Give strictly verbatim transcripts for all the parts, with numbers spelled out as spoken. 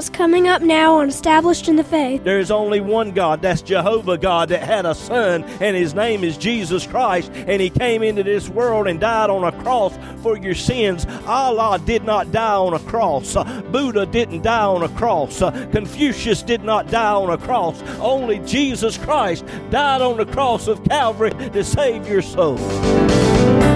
what's coming up now on Established in the Faith. There is only one God, that's Jehovah God, that had a son, and his name is Jesus Christ, and he came into this world and died on a cross for your sins. Allah did not die on a cross. Buddha didn't die on a cross. Confucius did not die on a cross. Only Jesus Christ died on the cross of Calvary to save your soul.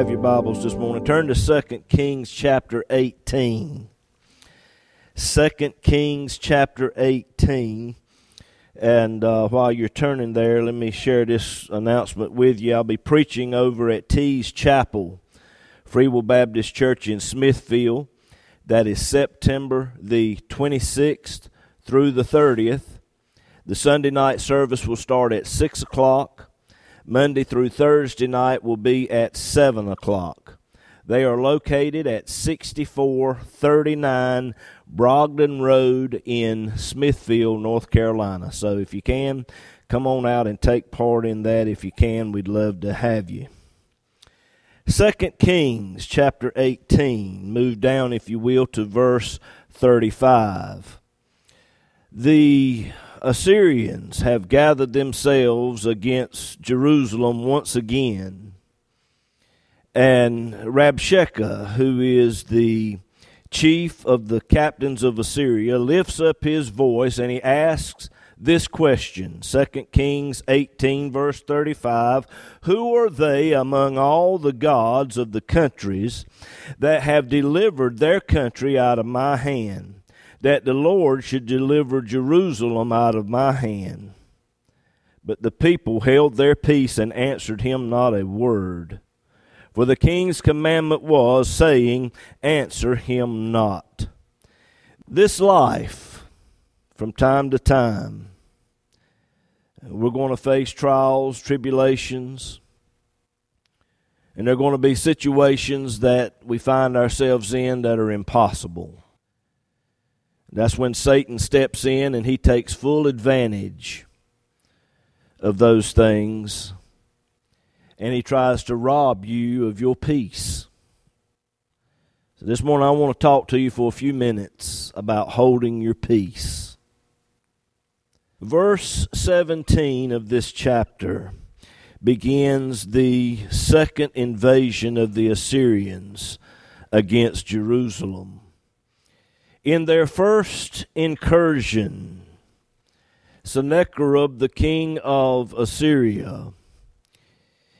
Have your Bibles this morning. Turn to Second Kings chapter eighteen. Second Kings chapter eighteen. And uh, while you're turning there, let me share this announcement with you. I'll be preaching over at T's Chapel, Free Will Baptist Church in Smithfield. That is September the twenty-sixth through the thirtieth. The Sunday night service will start at six o'clock. Monday through Thursday night will be at seven o'clock. They are located at sixty-four thirty-nine Brogdon Road in Smithfield, North Carolina. So if you can, come on out and take part in that. If you can, we'd love to have you. Second Kings chapter eighteen. Move down, if you will, to verse thirty-five. The Assyrians have gathered themselves against Jerusalem once again. And Rabshakeh, who is the chief of the captains of Assyria, lifts up his voice and he asks this question, Second Kings eighteen, verse thirty-five, "Who are they among all the gods of the countries that have delivered their country out of my hand? That the Lord should deliver Jerusalem out of my hand." But the people held their peace and answered him not a word. For the king's commandment was, saying, "Answer him not." This life, from time to time, we're going to face trials, tribulations, and there are going to be situations that we find ourselves in that are impossible. That's when Satan steps in and he takes full advantage of those things, and he tries to rob you of your peace. So this morning I want to talk to you for a few minutes about holding your peace. Verse seventeen of this chapter begins the second invasion of the Assyrians against Jerusalem. In their first incursion, Sennacherib, the king of Assyria,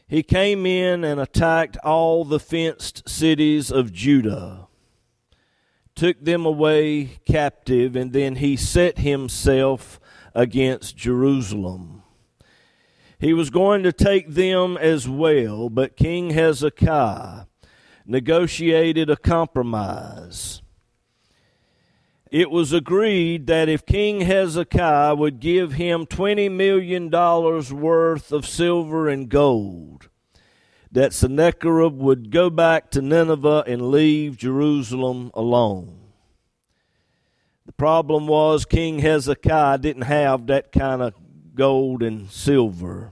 he came in and attacked all the fenced cities of Judah, took them away captive, and then he set himself against Jerusalem. He was going to take them as well, but King Hezekiah negotiated a compromise. It was agreed that if King Hezekiah would give him twenty million dollars worth of silver and gold, that Sennacherib would go back to Nineveh and leave Jerusalem alone. The problem was King Hezekiah didn't have that kind of gold and silver.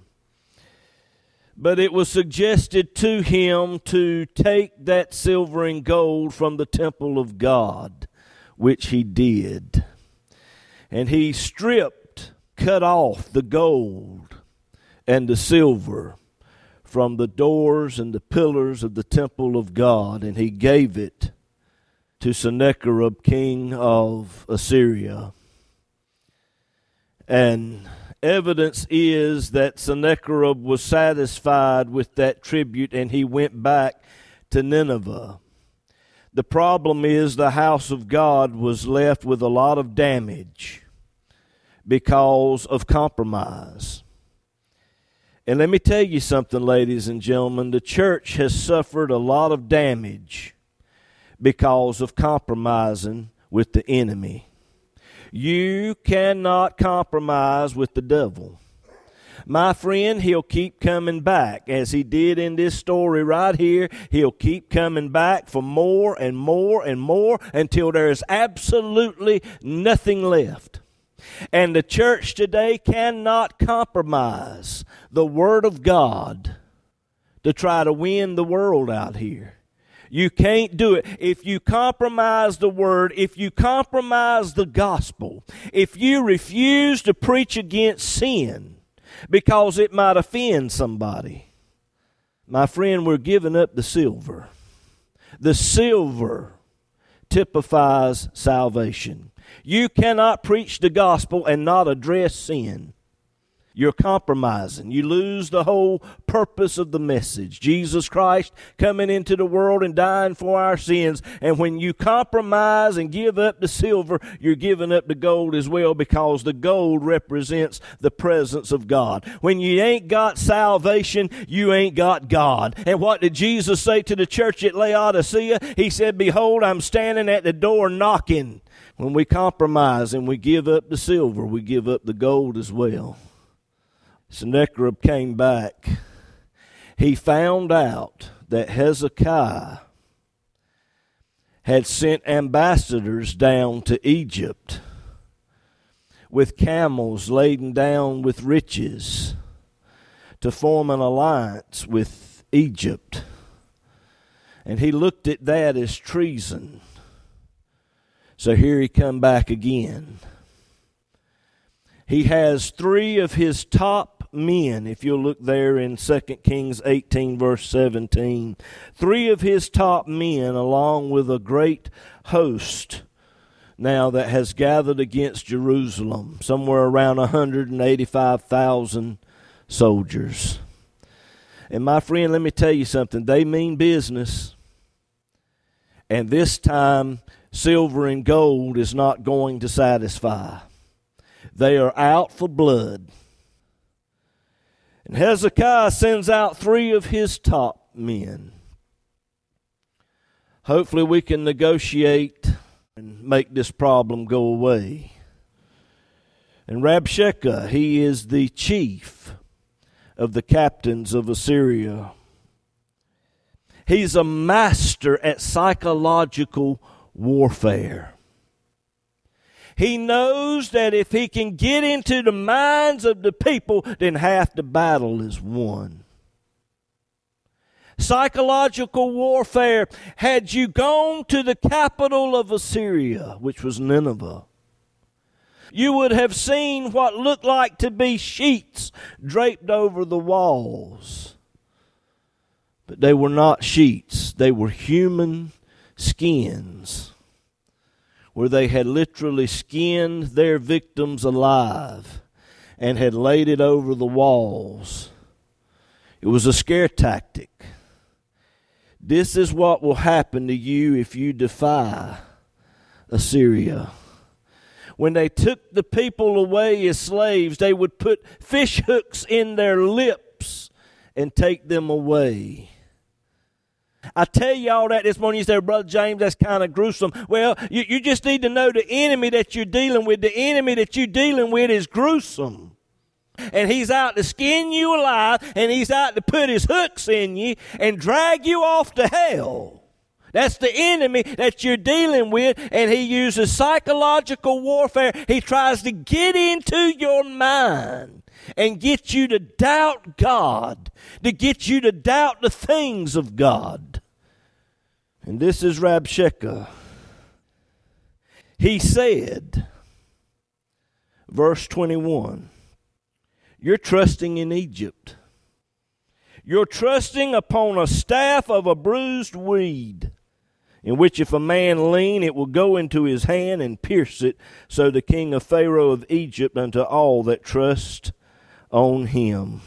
But it was suggested to him to take that silver and gold from the temple of God, which he did. And he stripped, cut off the gold and the silver from the doors and the pillars of the temple of God, and he gave it to Sennacherib, king of Assyria. And evidence is that Sennacherib was satisfied with that tribute, and he went back to Nineveh. The problem is the house of God was left with a lot of damage because of compromise. And let me tell you something, ladies and gentlemen, the church has suffered a lot of damage because of compromising with the enemy. You cannot compromise with the devil. My friend, he'll keep coming back, as he did in this story right here. He'll keep coming back for more and more and more until there is absolutely nothing left. And the church today cannot compromise the Word of God to try to win the world out here. You can't do it. If you compromise the Word, if you compromise the gospel, if you refuse to preach against sin because it might offend somebody, my friend, we're giving up the silver. The silver typifies salvation. You cannot preach the gospel and not address sin. You're compromising. You lose the whole purpose of the message. Jesus Christ coming into the world and dying for our sins. And when you compromise and give up the silver, you're giving up the gold as well, because the gold represents the presence of God. When you ain't got salvation, you ain't got God. And what did Jesus say to the church at Laodicea? He said, "Behold, I'm standing at the door knocking." When we compromise and we give up the silver, we give up the gold as well. Sennacherib came back. He found out that Hezekiah had sent ambassadors down to Egypt with camels laden down with riches to form an alliance with Egypt. And he looked at that as treason. So here he come back again. He has three of his top men, if you'll look there in Second Kings eighteen, verse seventeen. Three of his top men, along with a great host now that has gathered against Jerusalem, somewhere around one hundred eighty-five thousand soldiers. And my friend, let me tell you something. They mean business. And this time, silver and gold is not going to satisfy. They are out for blood. And Hezekiah sends out three of his top men. Hopefully we can negotiate and make this problem go away. And Rabshakeh, he is the chief of the captains of Assyria. He's a master at psychological warfare. He knows that if he can get into the minds of the people, then half the battle is won. Psychological warfare. Had you gone to the capital of Assyria, which was Nineveh, you would have seen what looked like to be sheets draped over the walls. But they were not sheets. They were human skins, where they had literally skinned their victims alive and had laid it over the walls. It was a scare tactic. This is what will happen to you if you defy Assyria. When they took the people away as slaves, they would put fish hooks in their lips and take them away. I tell you all that this morning. You say, "Brother James, that's kind of gruesome." Well, you, you just need to know the enemy that you're dealing with. The enemy that you're dealing with is gruesome. And he's out to skin you alive, and he's out to put his hooks in you and drag you off to hell. That's the enemy that you're dealing with, and he uses psychological warfare. He tries to get into your mind and get you to doubt God, to get you to doubt the things of God. And this is Rabshakeh. He said, verse twenty-one, "You're trusting in Egypt. You're trusting upon a staff of a bruised reed, in which if a man lean, it will go into his hand and pierce it, so the king of Pharaoh of Egypt unto all that trust on him."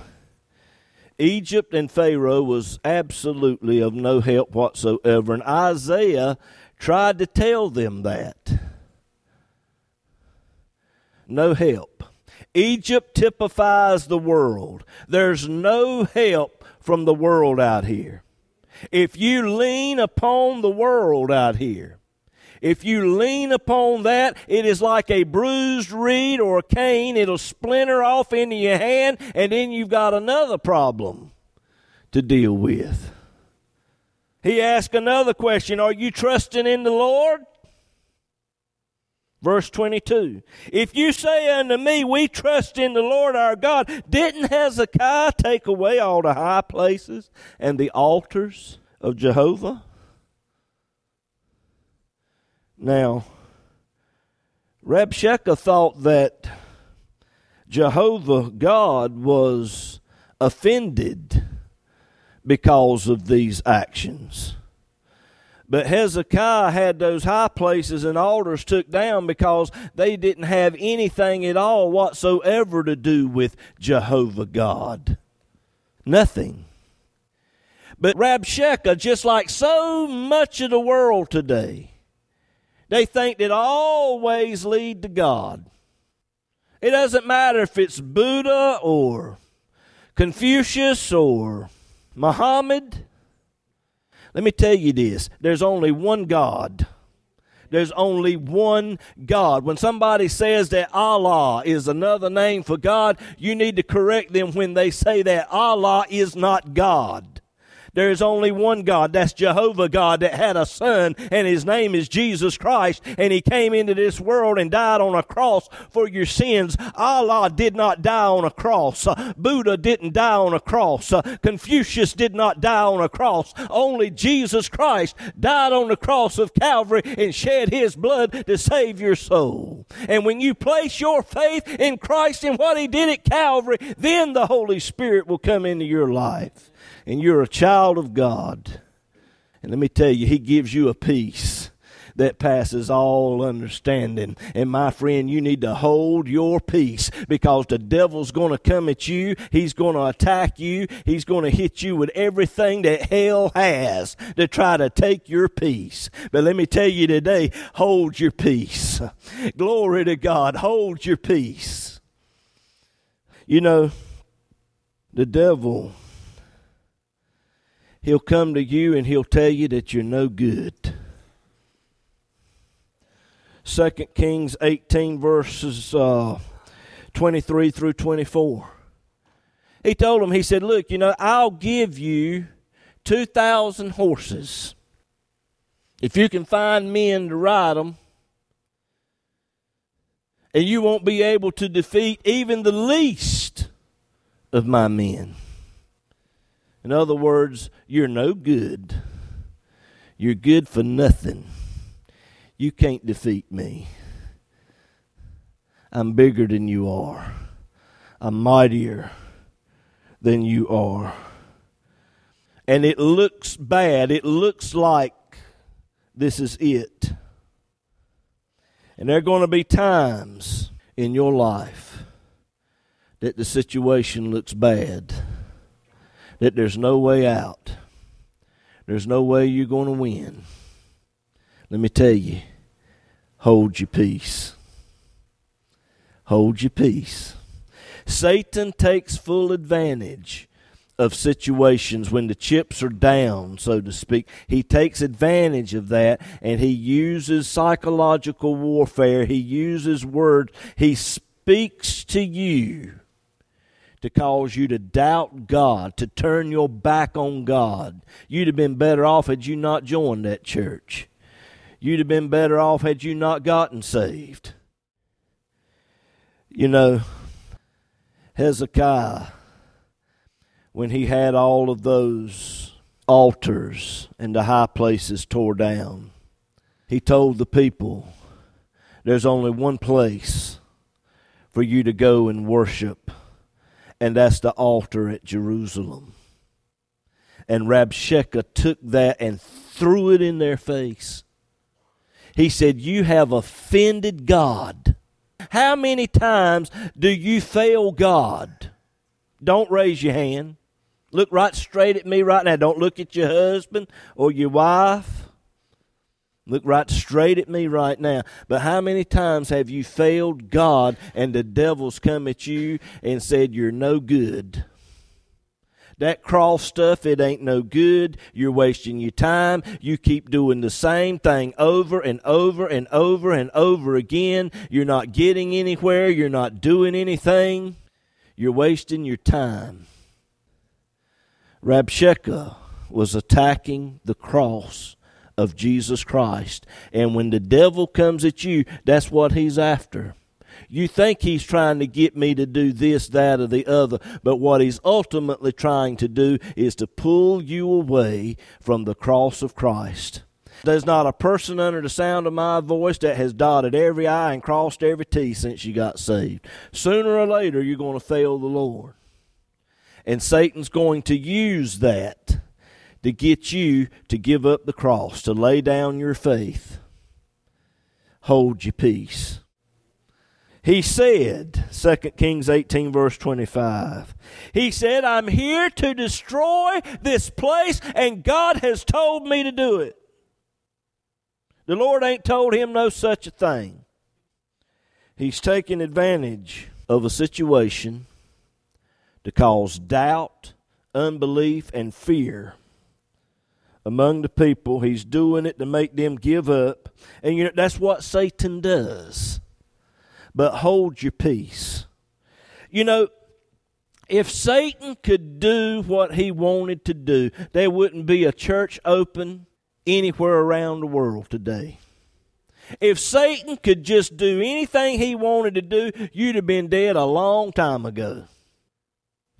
Egypt and Pharaoh was absolutely of no help whatsoever, and Isaiah tried to tell them that. No help. Egypt typifies the world. There's no help from the world out here. If you lean upon the world out here, if you lean upon that, it is like a bruised reed or a cane. It'll splinter off into your hand, and then you've got another problem to deal with. He asked another question, are you trusting in the Lord? Verse twenty-two, if you say unto me, we trust in the Lord our God, didn't Hezekiah take away all the high places and the altars of Jehovah? Now, Rabshakeh thought that Jehovah God was offended because of these actions. But Hezekiah had those high places and altars took down because they didn't have anything at all whatsoever to do with Jehovah God. Nothing. But Rabshakeh, just like so much of the world today, they think that always lead to God. It doesn't matter if it's Buddha or Confucius or Muhammad. Let me tell you this. There's only one God. There's only one God. When somebody says that Allah is another name for God, you need to correct them when they say that Allah is not God. There is only one God, that's Jehovah God, that had a son, and his name is Jesus Christ, and he came into this world and died on a cross for your sins. Allah did not die on a cross. Buddha didn't die on a cross. Confucius did not die on a cross. Only Jesus Christ died on the cross of Calvary and shed his blood to save your soul. And when you place your faith in Christ and what he did at Calvary, then the Holy Spirit will come into your life. And you're a child of God. And let me tell you, he gives you a peace that passes all understanding. And my friend, you need to hold your peace because the devil's going to come at you. He's going to attack you. He's going to hit you with everything that hell has to try to take your peace. But let me tell you today, hold your peace. Glory to God. Hold your peace. You know, the devil, he'll come to you and he'll tell you that you're no good. Second Kings eighteen verses uh, twenty-three through twenty-four. He told him, he said, look, you know, I'll give you two thousand horses. If you can find men to ride them, and you won't be able to defeat even the least of my men. In other words, you're no good. You're good for nothing. You can't defeat me. I'm bigger than you are. I'm mightier than you are. And it looks bad. It looks like this is it. And there are going to be times in your life that the situation looks bad, that there's no way out. There's no way you're going to win. Let me tell you, hold your peace. Hold your peace. Satan takes full advantage of situations when the chips are down, so to speak. He takes advantage of that, and he uses psychological warfare. He uses words. He speaks to you to cause you to doubt God, to turn your back on God. You'd have been better off had you not joined that church. You'd have been better off had you not gotten saved. You know, Hezekiah, when he had all of those altars and the high places tore down, he told the people, there's only one place for you to go and worship, and that's the altar at Jerusalem. And Rabshakeh took that and threw it in their face. He said, you have offended God. How many times do you fail God? Don't raise your hand. Look right straight at me right now. Don't look at your husband or your wife. Look right straight at me right now. But how many times have you failed God and the devil's come at you and said you're no good? That cross stuff, it ain't no good. You're wasting your time. You keep doing the same thing over and over and over and over again. You're not getting anywhere. You're not doing anything. You're wasting your time. Rabshakeh was attacking the cross of Jesus Christ. And when the devil comes at you, that's what he's after. You think he's trying to get me to do this, that, or the other, but what he's ultimately trying to do is to pull you away from the cross of Christ. There's not a person under the sound of my voice that has dotted every I and crossed every T since you got saved. Sooner or later, you're going to fail the Lord. And Satan's going to use that to get you to give up the cross, to lay down your faith. Hold your peace. He said, Second Kings eighteen verse twenty-five, he said, I'm here to destroy this place, and God has told me to do it. The Lord ain't told him no such a thing. He's taking advantage of a situation to cause doubt, unbelief, and fear among the people. He's doing it to make them give up. And you know, that's what Satan does. But hold your peace. You know, if Satan could do what he wanted to do, there wouldn't be a church open anywhere around the world today. If Satan could just do anything he wanted to do, you'd have been dead a long time ago.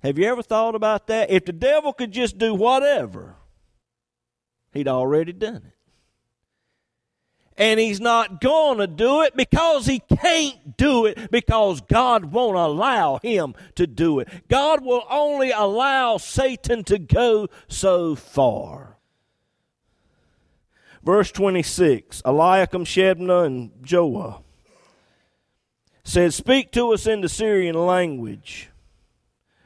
Have you ever thought about that? If the devil could just do whatever, he'd already done it. And he's not going to do it because he can't do it, because God won't allow him to do it. God will only allow Satan to go so far. Verse twenty-six, Eliakim, Shebna, and Joah said, speak to us in the Syrian language.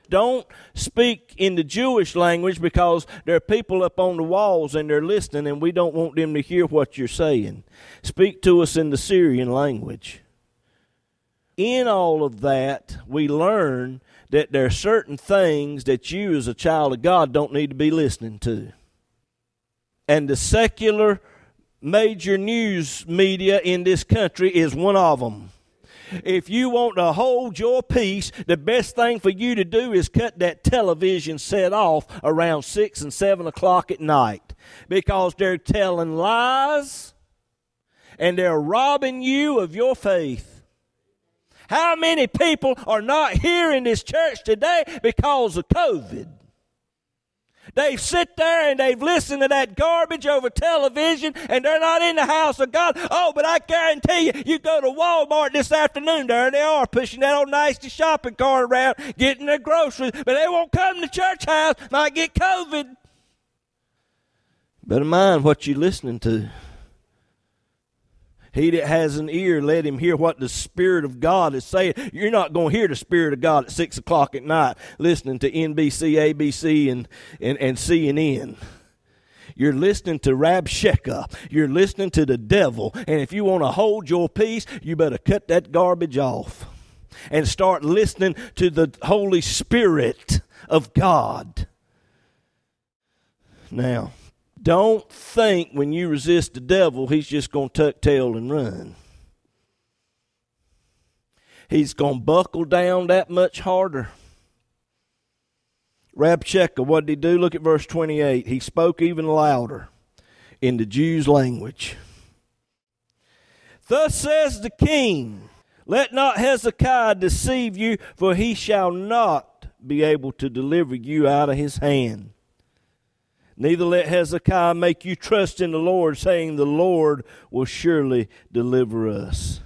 Don't speak in the Jewish language, because there are people up on the walls and they're listening, and we don't want them to hear what you're saying. Speak to us in the Syrian language. In all of that, we learn that there are certain things that you as a child of God don't need to be listening to. And the secular major news media in this country is one of them. If you want to hold your peace, the best thing for you to do is cut that television set off around six and seven o'clock at night, because they're telling lies and they're robbing you of your faith. How many people are not here in this church today because of COVID? They sit there and they've listened to that garbage over television, and they're not in the house of God. Oh, but I guarantee you, you go to Walmart this afternoon, there they are pushing that old nasty shopping cart around, getting their groceries, but they won't come to church house, might get COVID. Better mind what you're listening to. He that has an ear, let him hear what the Spirit of God is saying. You're not going to hear the Spirit of God at six o'clock at night listening to N B C, A B C, and, and, and C N N. You're listening to Rabshakeh. You're listening to the devil. And if you want to hold your peace, you better cut that garbage off and start listening to the Holy Spirit of God. Now, don't think when you resist the devil, he's just going to tuck tail and run. He's going to buckle down that much harder. Rabshakeh, what did he do? Look at verse twenty-eight. He spoke even louder in the Jews' language. Thus says the king, let not Hezekiah deceive you, for he shall not be able to deliver you out of his hand. Neither let Hezekiah make you trust in the Lord, saying, the Lord will surely deliver us.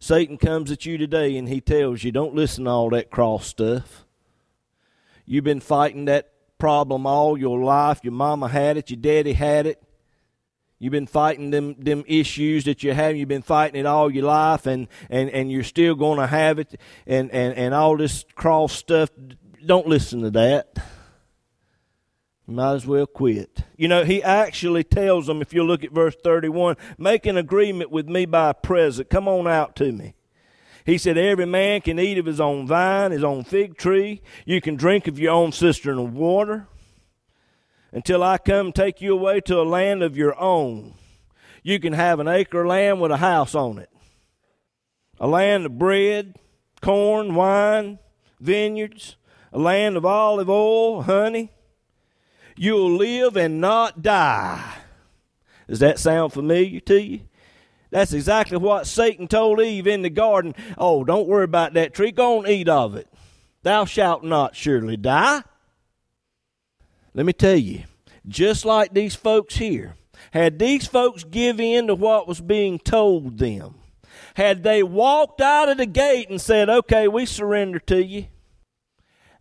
Satan comes at you today and he tells you, don't listen to all that cross stuff. You've been fighting that problem all your life. Your mama had it. Your daddy had it. You've been fighting them, them issues that you have. You've been fighting it all your life, and, and, and you're still going to have it. And, and, and all this cross stuff, don't listen to that. might as well quit. You know, he actually tells them, if you look at verse thirty-one, make an agreement with me by a present. Come on out to me. He said, every man can eat of his own vine, his own fig tree. You can drink of your own cistern of water until I come take you away to a land of your own. You can have an acre of land with a house on it, a land of bread, corn, wine, vineyards, a land of olive oil, honey. You'll live and not die. Does that sound familiar to you? That's exactly what Satan told Eve in the garden. Oh, don't worry about that tree. Go and eat of it. Thou shalt not surely die. Let me tell you, just like these folks here, had these folks give in to what was being told them, had they walked out of the gate and said, okay, we surrender to you,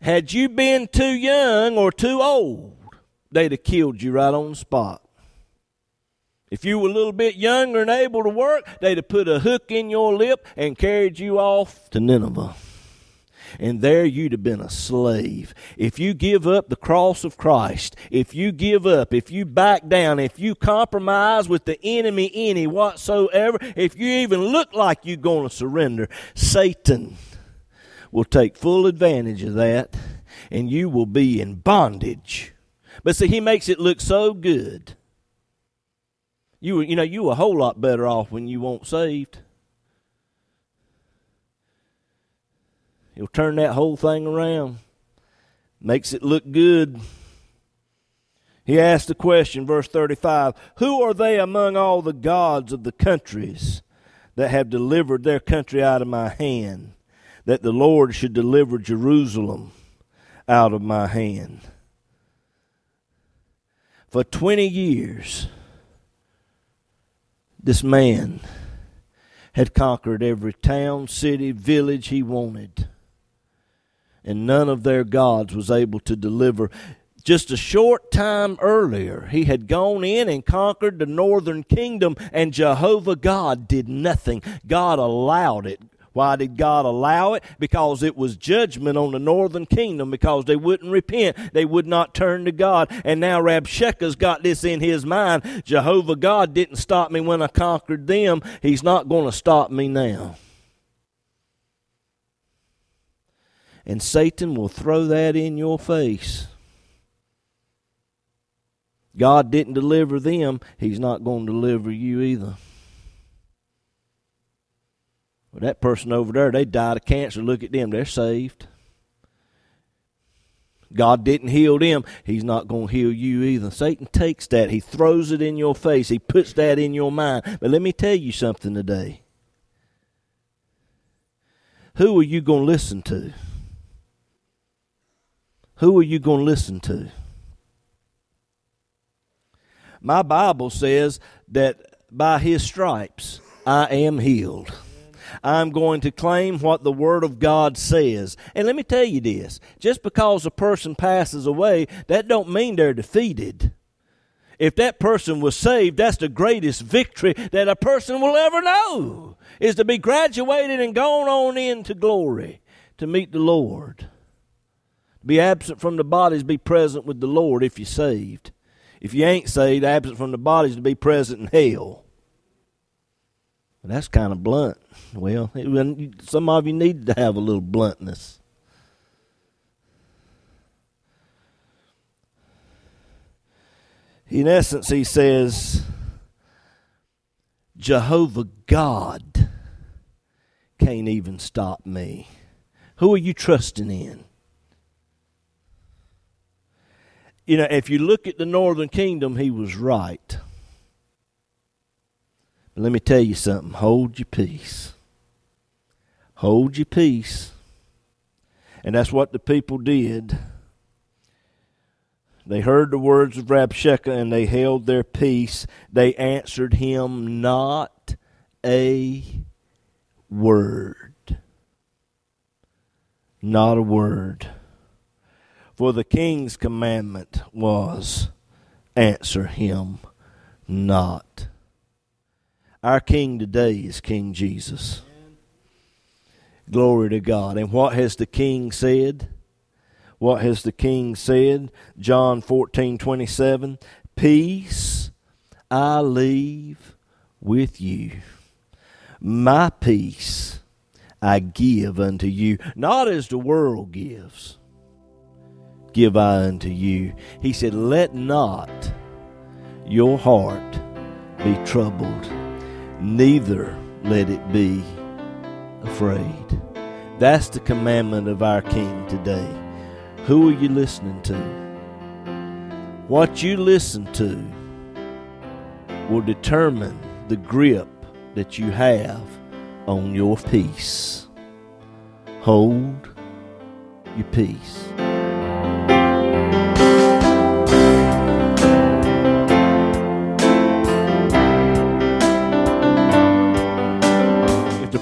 had you been too young or too old, they'd have killed you right on the spot. If you were a little bit younger and able to work, they'd have put a hook in your lip and carried you off to Nineveh. And there you'd have been a slave. If you give up the cross of Christ, if you give up, if you back down, if you compromise with the enemy any whatsoever, if you even look like you're going to surrender, Satan will take full advantage of that, and you will be in bondage. But see, he makes it look so good. You were, you know, you were a whole lot better off when you weren't saved. He'll turn that whole thing around. Makes it look good. He asked the question, verse thirty-five, who are they among all the gods of the countries that have delivered their country out of my hand, that the Lord should deliver Jerusalem out of my hand? For twenty years... this man had conquered every town, city, village he wanted, and none of their gods was able to deliver. Just a short time earlier, he had gone in and conquered the northern kingdom, and Jehovah God did nothing. God allowed it. Why did God allow it? Because it was judgment on the northern kingdom, because they wouldn't repent. They would not turn to God. And now Rabshakeh's got this in his mind. Jehovah God didn't stop me when I conquered them. He's not going to stop me now. And Satan will throw that in your face. God didn't deliver them. He's not going to deliver you either. Well, that person over there, they died of cancer. Look at them. They're saved. God didn't heal them. He's not going to heal you either. Satan takes that. He throws it in your face. He puts that in your mind. But let me tell you something today. Who are you going to listen to? Who are you going to listen to? My Bible says that by his stripes I am healed. I'm going to claim what the Word of God says. And let me tell you this. Just because a person passes away, that don't mean they're defeated. If that person was saved, that's the greatest victory that a person will ever know, is to be graduated and gone on into glory to meet the Lord. Be absent from the bodies, be present with the Lord if you're saved. If you ain't saved, absent from the bodies to be present in hell. That's kind of blunt. Well, it, some of you need to have a little bluntness. In essence, he says, Jehovah God can't even stop me. Who are you trusting in? You know, if you look at the northern kingdom, he was right. Let me tell you something. Hold your peace. Hold your peace. And that's what the people did. They heard the words of Rabshakeh and they held their peace. They answered him not a word. Not a word. For the king's commandment was, answer him not. Our king today is King Jesus. Amen. Glory to God. And what has the king said? What has the King said? John fourteen twenty-seven. Peace I leave with you. My peace I give unto you. Not as the world gives, give I unto you. He said, let not your heart be troubled, neither let it be afraid. That's the commandment of our King today. Who are you listening to? What you listen to will determine the grip that you have on your peace. Hold your peace. If the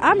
I'm